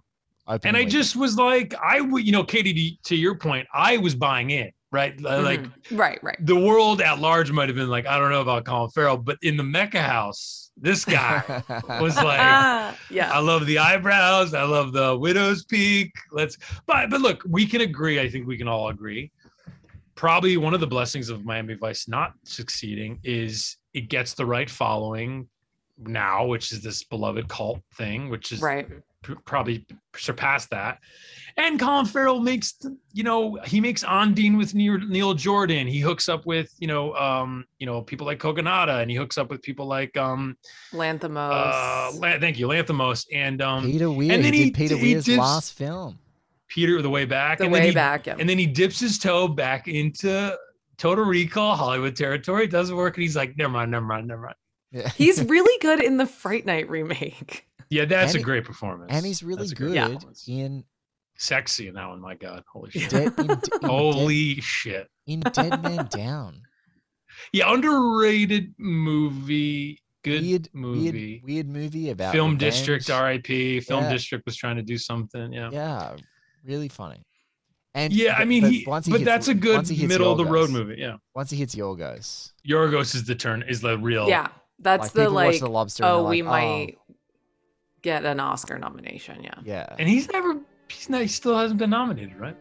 And I just was like, you know, Katie, to your point, I was buying in. Right. Like, right. The world at large might have been like, I don't know about Colin Farrell, but in the Mecca house, this guy was like, I love the eyebrows. I love the widow's peak. But look, we can agree. I think we can all agree. Probably one of the blessings of Miami Vice not succeeding is it gets the right following now, which is this beloved cult thing, which is probably surpassed that. And Colin Farrell makes, you know, he makes Ondine with Neil Jordan. He hooks up with, you know, people like Coconata, and he hooks up with people like Lanthimos. Thank you, Lanthimos, and Peter Weir. And then he did Peter Weir's last film, Peter the Way Back. And then he dips his toe back into Total Recall, Hollywood territory. It doesn't work, and he's like, never mind. Yeah. He's really good in the Fright Night remake. Yeah, that's a great performance. And he's really good in... Sexy in that one, my God. Holy shit. In Dead Man Down. Yeah, underrated movie. Good movie. Weird movie about Film revenge. District, R.I.P. Film District was trying to do something. Yeah, yeah, really funny. And yeah, I mean, that's a good middle of the road movie. Yeah, once he hits Yorgos. Yorgos is the turn, is the real. Yeah, that's like, the like, the Lobster oh, we like, might oh. get an Oscar nomination. Yeah. Yeah. And he still hasn't been nominated, right?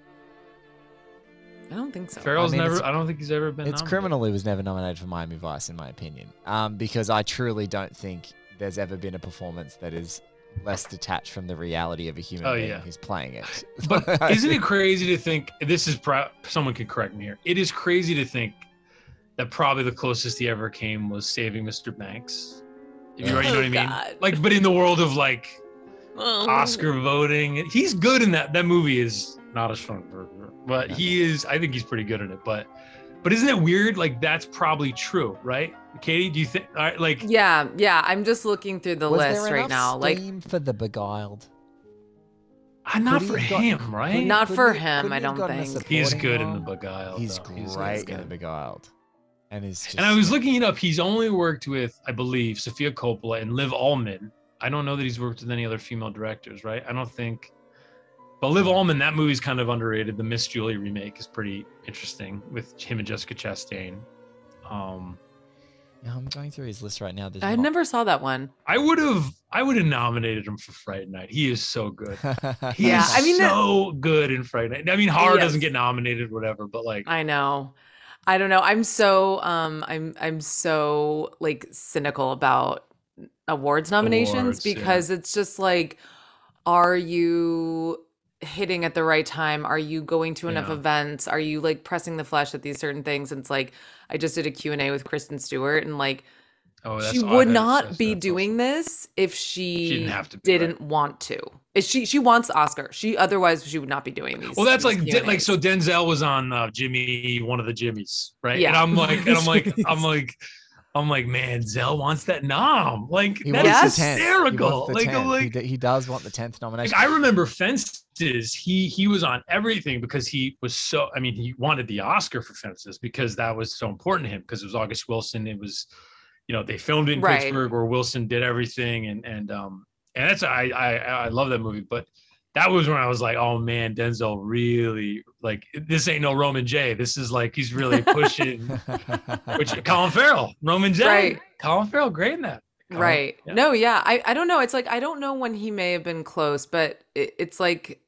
I don't think so. Farrell's never. I don't think he's ever been. It's criminal he was never nominated for Miami Vice, in my opinion, because I truly don't think there's ever been a performance that is less detached from the reality of a human being who's playing it. But isn't it crazy to think this is? Someone could correct me here. It is crazy to think that probably the closest he ever came was Saving Mr. Banks. You know what I mean? God. Like, but in the world of like. Oscar voting, he's good in that. That movie is not a strong burger, but he is. I think he's pretty good at it. But isn't it weird? Like that's probably true, right? Katie, do you think? Like, yeah. I'm just looking through the list right now. Like for The Beguiled, not for him, right? Not for him. I don't think he's good in The Beguiled. He's great in The Beguiled. And I was looking it up. He's only worked with, I believe, Sofia Coppola and Liv Ullman. I don't know that he's worked with any other female directors, right? I don't think. But Liv Ullman, that movie's kind of underrated. The Miss Julie remake is pretty interesting with him and Jessica Chastain. I'm going through his list right now. I never saw that one. I would have nominated him for Fright Night. He is so good. He is so good in Fright Night. I mean, horror doesn't get nominated, whatever. But like, I know. I don't know. I'm so I'm so like cynical about. Awards nominations because it's just like, are you hitting at the right time? Are you going to enough events? Are you like pressing the flesh at these certain things? And it's like, I just did a Q&A with Kristen Stewart and like, she would not be doing this if she didn't want to. She wants the Oscar. Otherwise she would not be doing these. Well, that's like so Denzel was on one of the Jimmys, right? Yeah. And I'm like, man, Zell wants that nom. Like, that's hysterical. He does want the 10th nomination. Like, I remember Fences. He was on everything because he was so. I mean, he wanted the Oscar for Fences because that was so important to him. Because it was August Wilson. It was, you know, they filmed it in Pittsburgh where Wilson did everything, and that's I love that movie. But that was when I was like, oh man, Denzel really, like, this ain't no Roman J. This is like, he's really pushing, which Colin Farrell, Roman J. Right. Colin Farrell, great in that. Right. Yeah. No, yeah. I don't know. It's like, I don't know when he may have been close, but it's like,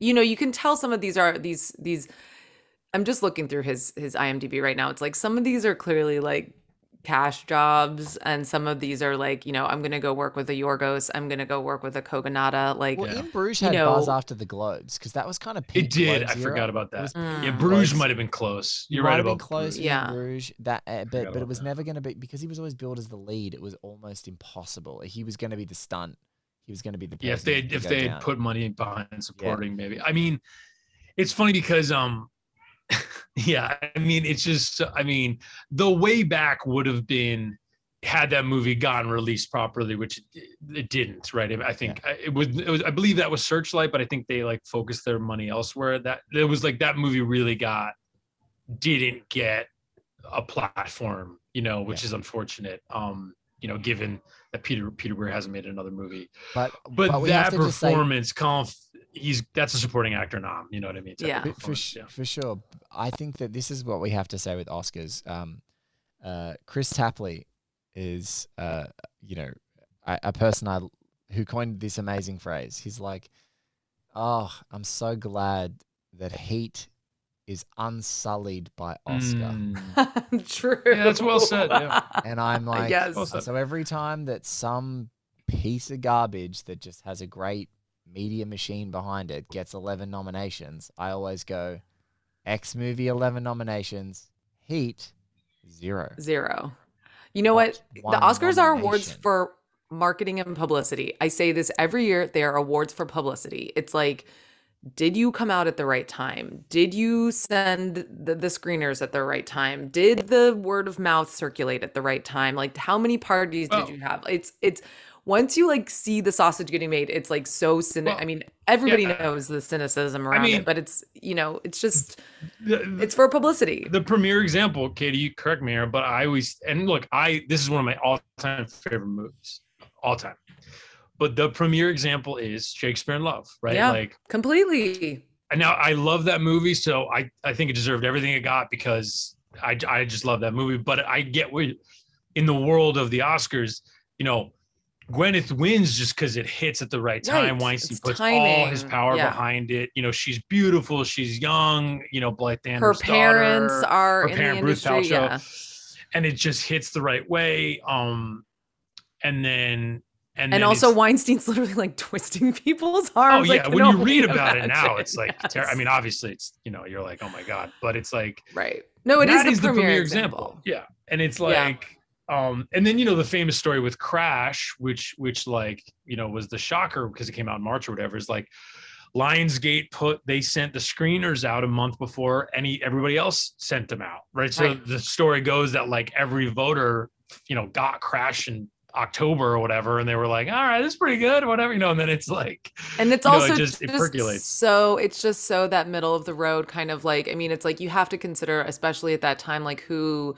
you know, you can tell some of these are these, I'm just looking through his IMDb right now. It's like, some of these are clearly like cash jobs, and some of these are like, you know, I'm gonna go work with a Yorgos, I'm gonna go work with a Kogonada. Like, well, even Bruges had buzz after the Globes, because that was kind of peak. It did. Globes I era. Forgot about that. Yeah, Bruges might have been close. You're right about close. Yeah, Bruges. That, but it was never gonna be, because he was always billed as the lead. It was almost impossible. He was gonna be the stunt. He was gonna be the yeah. If they had put money behind supporting, yeah. Maybe. I mean, it's funny because yeah, I mean, it's just, I mean, the way back would have been had that movie gotten released properly, which it didn't, right? I think yeah. it was. I believe that was Searchlight, but I think they like focused their money elsewhere. That it was like that movie really didn't get a platform, you know, which yeah. is unfortunate. You know, given that Peter Weir hasn't made another movie, but that performance, that's a supporting actor nom. You know what I mean? Yeah. For sure. I think that this is what we have to say with Oscars. Chris Tapley is, you know, a person who coined this amazing phrase. He's like, oh, I'm so glad that Heat is unsullied by Oscar. True. Yeah, that's well said. Yeah. And I'm like, yes. Well, so every time that some piece of garbage that just has a great media machine behind it gets 11 nominations, I always go, X movie 11 nominations, Heat 0. You know what? The Oscars are awards for marketing and publicity. I say this every year. They are awards for publicity. It's like, did you come out at the right time? Did you send the screeners at the right time? Did the word of mouth circulate at the right time? Like, how many parties did you have? It's once you like see the sausage getting made, it's like so cynical. Well, I mean, everybody yeah. knows the cynicism around it, but it's, you know, it's just, it's for publicity. The premier example, Katie, you correct me here, but I always, and look, this is one of my all-time favorite movies, all time. But the premier example is Shakespeare in Love, right? Yeah, like completely. And now I love that movie, so I think it deserved everything it got because I just love that movie. But I get in the world of the Oscars, you know, Gwyneth wins just because it hits at the right time. Right. Weinstein puts all his power behind it. You know, she's beautiful, she's young. You know, Blythe Danner's daughter. Her parents are in the industry, Ruth Paltrow. Yeah. And it just hits the right way. And also Weinstein's literally like twisting people's arms. Oh yeah, like, when you read about it now, it's like, I mean, obviously it's, you know, you're like, oh my God, but it's like, right. No, it is the premier example. Yeah. And it's like, and then, you know, the famous story with Crash, which like, you know, was the shocker because it came out in March or whatever, is like Lionsgate sent the screeners out a month before everybody else sent them out. Right. So the story goes that like every voter, you know, got Crash and October or whatever, and they were like, all right, this is pretty good or whatever, you know. And then it's like, and it's also know, it percolates. So it's just so that middle of the road kind of like, I mean, it's like you have to consider, especially at that time, like who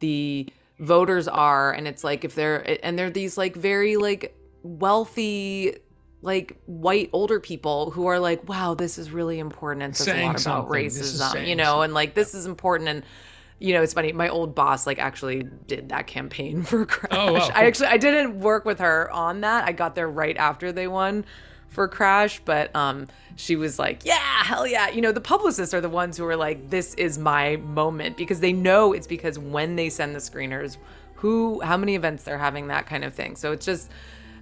the voters are. And it's like, they're these like very like wealthy, like white older people who are like, wow, this is really important, and says a lot about racism, you know, and like this is important. And you know, it's funny. My old boss like actually did that campaign for Crash. Oh, wow. I didn't work with her on that. I got there right after they won for Crash, but she was like, yeah, hell yeah. You know, the publicists are the ones who are like, this is my moment, because they know it's because when they send the screeners, how many events they're having, that kind of thing. So it's just,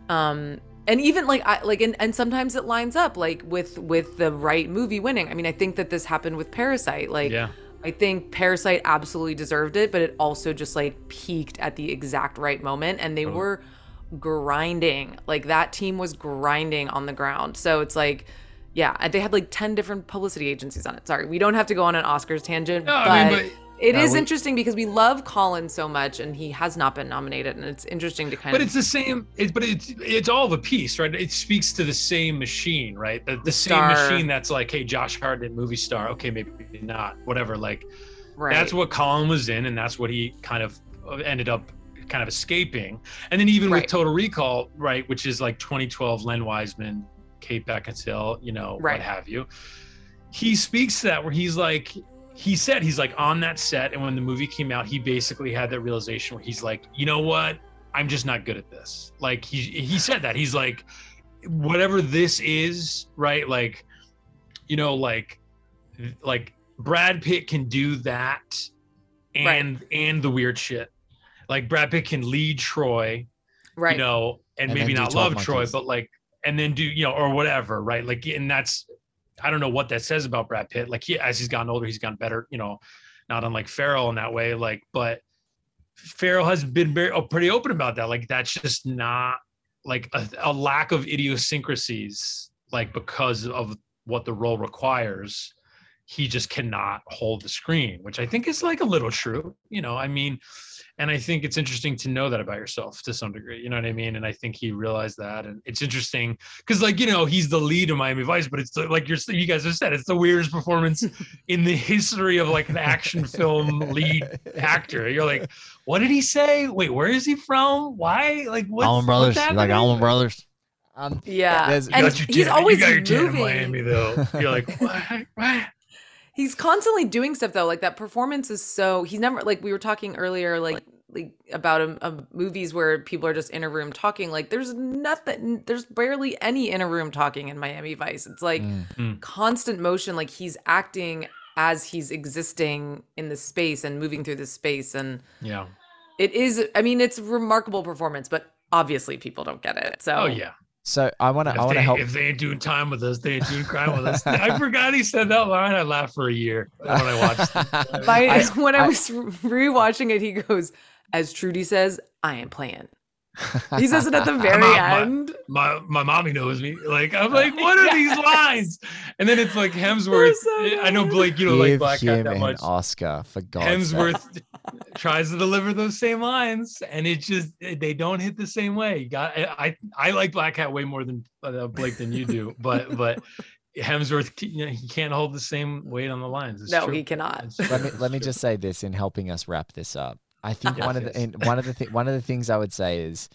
and even like and sometimes it lines up like with the right movie winning. I mean, I think that this happened with Parasite. Like. Yeah. I think Parasite absolutely deserved it, but it also just like peaked at the exact right moment. And they were grinding, like that team was grinding on the ground. So it's like, yeah, they had like 10 different publicity agencies on it. Sorry, we don't have to go on an Oscars tangent, but it is interesting because we love Colin so much and he has not been nominated, and it's interesting to kind of. But it's the same, it's all the piece, right? It speaks to the same machine, right? The same machine that's like, hey, Josh Hartnett, movie star. Okay, maybe not, whatever. Like, that's what Colin was in, and that's what he kind of ended up kind of escaping. And then even with Total Recall, right, which is like 2012, Len Wiseman, Kate Beckinsale, you know, what have you. He speaks to that where he's like, he said, he's like on that set. And when the movie came out, he basically had that realization where he's like, you know what? I'm just not good at this. Like he said that, he's like, whatever this is, right? Like, you know, like Brad Pitt can do that and the weird shit. Like Brad Pitt can lead Troy, right? You know, and maybe not love monkeys. Troy, but like, and then do, you know, or whatever, right? Like, and that's, I don't know what that says about Brad Pitt. Like he, as he's gotten older, he's gotten better, you know, not unlike Farrell in that way. Like, but Farrell has been very, pretty open about that. Like, that's just not like a lack of idiosyncrasies, like because of what the role requires, he just cannot hold the screen, which I think is like a little true, you know, I mean, and I think it's interesting to know that about yourself to some degree, you know what I mean? And I think he realized that. And it's interesting because, like, you know, he's the lead of Miami Vice, but it's like you guys have said, it's the weirdest performance in the history of like an action film lead actor. You're like, what did he say? Wait, where is he from? Why? Like, what's Allman Brothers? Like Allman Brothers. Yeah. And he's always moving. Miami, though. You're like, what? He's constantly doing stuff though. Like that performance is so, he's never, like we were talking earlier, like about movies where people are just in a room talking. Like there's nothing, there's barely any in a room talking in Miami Vice. It's like constant motion. Like he's acting as he's existing in the space and moving through the space. And yeah, it is, I mean, it's a remarkable performance, but obviously people don't get it. So So I want to help. If they ain't doing time with us, they ain't doing crime with us. I forgot he said that line. I laughed for a year when I watched it. When I was rewatching it, he goes, as Trudy says, I ain't playing. He says it at the very end. My mommy knows me. Like, I'm like, what are these lines? And then it's like Hemsworth. So I know Blake, you don't like Black Cat that much. Oscar for God's sake. Hemsworth tries to deliver those same lines, and it just they don't hit the same way. You got I like Black Cat way more than Blake than you do, but Hemsworth, you know, he can't hold the same weight on the lines. It's true. He cannot. Let me just say this in helping us wrap this up. I think one of the things I would say is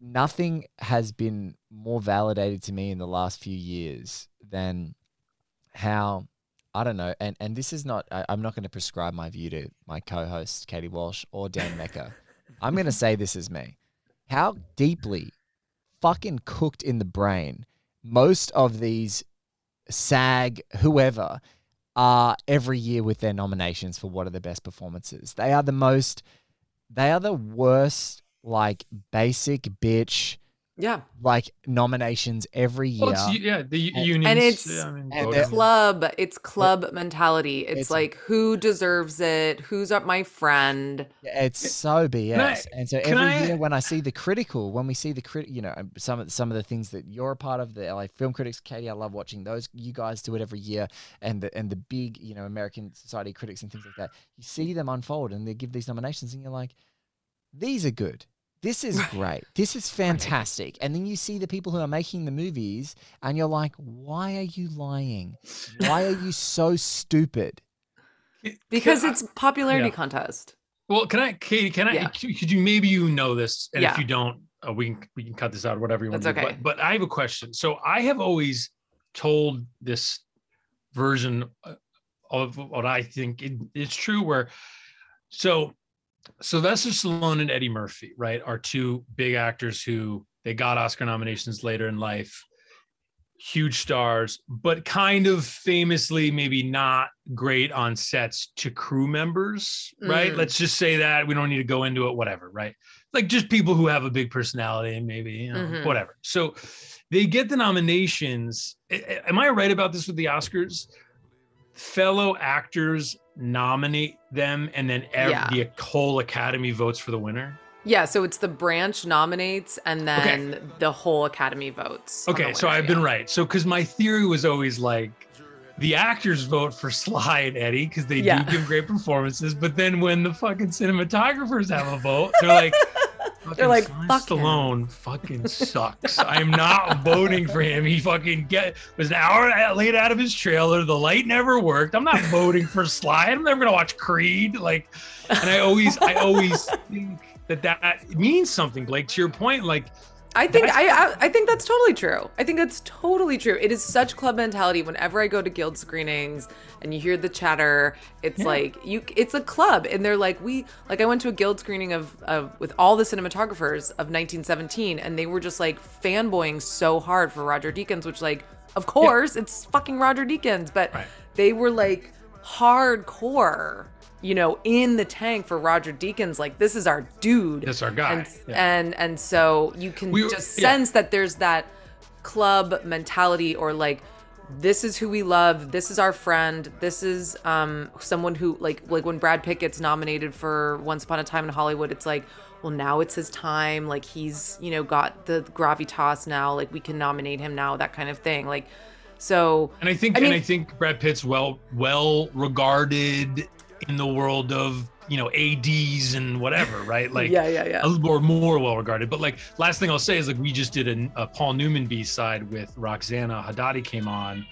nothing has been more validated to me in the last few years than how, I don't know, and this is not, I'm not going to prescribe my view to my co-host Katie Walsh or Dan Mecca. I'm going to say this is me. How deeply fucking cooked in the brain most of these SAG whoever are every year with their nominations for what are the best performances. They are the worst, like basic bitch. Yeah. Like nominations every year. Well, the unions. And it's, yeah, I mean, and it's club mentality. It's like, who deserves it? Who's up my friend? It's so BS. And so every year when I see the critical, you know, some of the things that you're a part of, the LA Film Critics, Katie, I love watching those. You guys do it every year. And the big, you know, American Society critics and things like that, you see them unfold and they give these nominations and you're like, these are good. This is great. This is fantastic. And then you see the people who are making the movies and you're like, why are you lying? Why are you so stupid? Because it's popularity contest. Well, Katie, could you, maybe you know this, and if you don't, we can cut this out or whatever you want. That's to do. Okay. But I have a question. So I have always told this version of what I think it's true where, so Sylvester Stallone and Eddie Murphy, right, are two big actors who they got Oscar nominations later in life, huge stars, but kind of famously maybe not great on sets to crew members, right? Let's just say that. We don't need to go into it, whatever, right? Like just people who have a big personality and maybe, you know, whatever. So they get the nominations. Am I right about this with the Oscars? Fellow actors nominate them, and then the whole Academy votes for the winner. Yeah, so it's the branch nominates, and then the whole Academy votes. Okay, so I've been right. So because my theory was always like, the actors vote for Sly and Eddie because they do give great performances, but then when the fucking cinematographers have a vote, they're like, fuck Stallone him. Fucking sucks. I'm not voting for him. He fucking was an hour late out of his trailer. The light never worked. I'm not voting for Sly. I'm never gonna watch Creed. Like, and I always think that means something. Blake, to your point, like, I think that's totally true. I think that's totally true. It is such club mentality. Whenever I go to guild screenings and you hear the chatter, it's like it's a club, and they're like, I went to a guild screening of with all the cinematographers of 1917, and they were just like fanboying so hard for Roger Deakins, which, like, of course it's fucking Roger Deakins, but they were like hardcore you know, in the tank for Roger Deakins. Like, this is our dude. This is our guy. And so you can just sense that there's that club mentality, or like, this is who we love. This is our friend. This is someone who, like when Brad Pitt gets nominated for Once Upon a Time in Hollywood, it's like, well, now it's his time. Like, he's, you know, got the gravitas now. Like, we can nominate him now, that kind of thing. Like, so. And I think Brad Pitt's well regarded in the world of, you know, ADs and whatever, right? Like, yeah. A little more well regarded. But like, last thing I'll say is, like, we just did a Paul Newman B-side with Roxana Haddadi came on.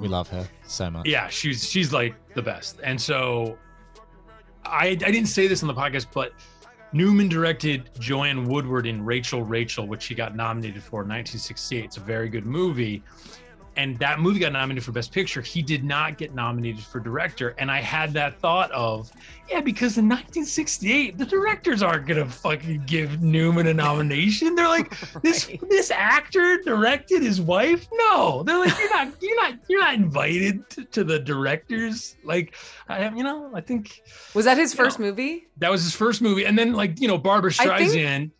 We love her so much. Yeah, she's like the best. And so I didn't say this on the podcast, but Newman directed Joanne Woodward in Rachel, which she got nominated for in 1968. It's a very good movie. And that movie got nominated for Best Picture. He did not get nominated for director. And I had that thought of, because in 1968, the directors aren't going to fucking give Newman a nomination. They're like, this actor directed his wife? No. They're like, you're not invited to the directors. Like, I think. Was that his first movie? That was his first movie. And then, like, you know, Barbara Streisand,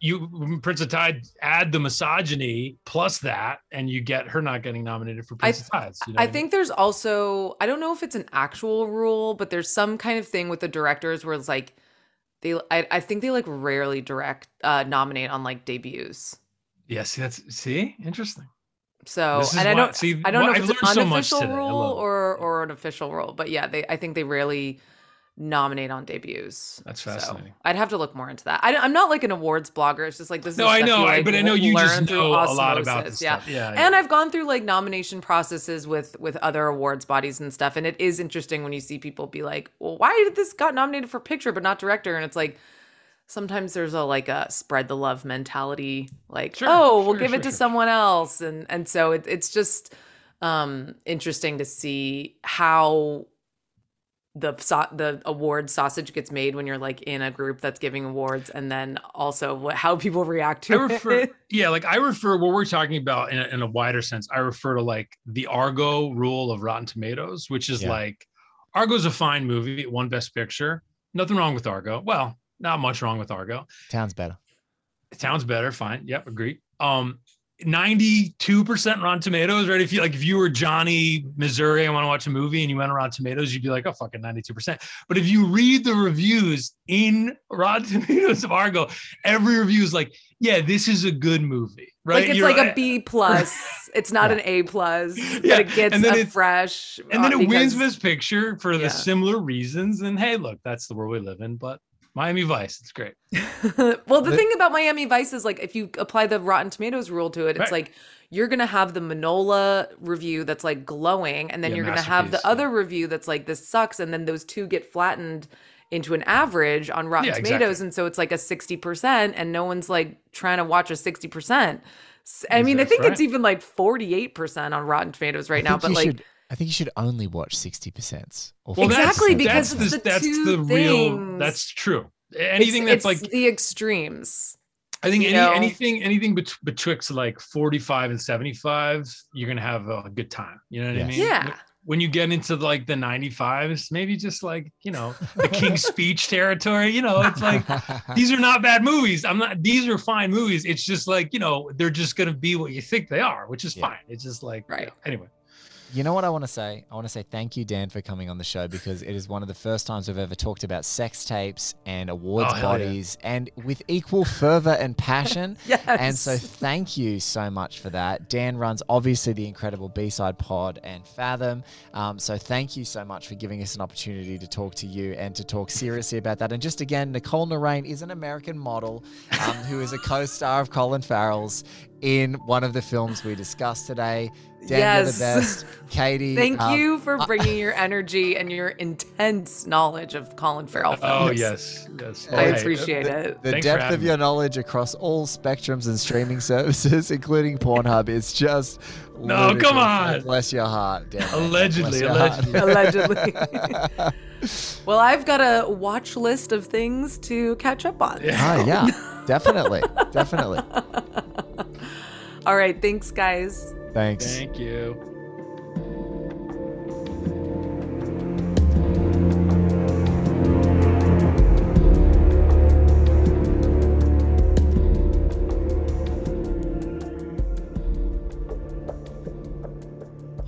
Prince of Tide, add the misogyny plus that, and you get her not getting nominated for Prince of Tides. You know I think there's also, I don't know if it's an actual rule, but there's some kind of thing with the directors where it's like, I think they like rarely nominate on like debuts. Yeah, see, interesting. So, and I don't know if it's an unofficial rule or an official rule, but yeah, I think they rarely nominate on debuts. That's fascinating. So I'd have to look more into that. I'm not like an awards blogger. It's just like this. No, is I know, but I know you just know a lot about this stuff. Yeah. And I've gone through like nomination processes with other awards bodies and stuff. And it is interesting when you see people be like, well, why did this got nominated for picture but not director? And it's like, sometimes there's a spread the love mentality. Like, we'll give it to someone else. And so it's just interesting to see how the award sausage gets made when you're like in a group that's giving awards, and then also how people react to it. Yeah, like I refer what we're talking about in a wider sense. I refer to like the Argo rule of Rotten Tomatoes, which is like, Argo's a fine movie. It won Best Picture. Nothing wrong with Argo. Well, not much wrong with Argo. Town's better. Fine. Yep. Agree. 92% Rotten Tomatoes, right? If you were Johnny, Missouri, I want to watch a movie, and you went on Rotten Tomatoes, you'd be like, oh, fucking 92%. But if you read the reviews in Rotten Tomatoes of Argo, every review is like, yeah, this is a good movie, right? Like it's a B+. It's not an A+, but it gets a fresh. And then it wins Best Picture for the similar reasons. And hey, look, that's the world we live in, but Miami Vice, it's great. Well, the thing about Miami Vice is like, if you apply the Rotten Tomatoes rule to it, it's like you're going to have the Manola review that's like glowing, and then you're going to have the other review that's like, this sucks, and then those two get flattened into an average on Rotten Tomatoes, and so it's like a 60%, and no one's like trying to watch a 60%. I mean, I think it's even like 48% on Rotten Tomatoes right now, but like... I think you should only watch 60%. Well, exactly, because that's the real. That's true. Anything that's like the extremes. I think anything betwixt like 45 and 75, you're gonna have a good time. You know what I mean? Yeah. When you get into like the 95s, maybe just like, you know, the King's Speech territory, you know, it's like, these are not bad movies. These are fine movies. It's just like, you know, they're just gonna be what you think they are, which is fine. It's just like, right. You know, anyway. You know what I want to say? I want to say thank you, Dan, for coming on the show, because it is one of the first times we've ever talked about sex tapes and awards bodies and with equal fervor and passion. Yes. And so thank you so much for that. Dan runs, obviously, the incredible B-Side Pod and Fathom. So thank you so much for giving us an opportunity to talk to you and to talk seriously about that. And just again, Nicole Narain is an American model who is a co-star of Colin Farrell's in one of the films we discussed today. Dan, you're the best. Katie, thank you for bringing your energy and your intense knowledge of Colin Farrell films. Oh, yes. I appreciate it. The depth of your knowledge across all spectrums and streaming services, including Pornhub, is just... No, come on. God bless your heart, Dan. Allegedly. Well, I've got a watch list of things to catch up on. Yeah. Oh, yeah. Definitely. All right. Thanks, guys. Thanks. Thank you.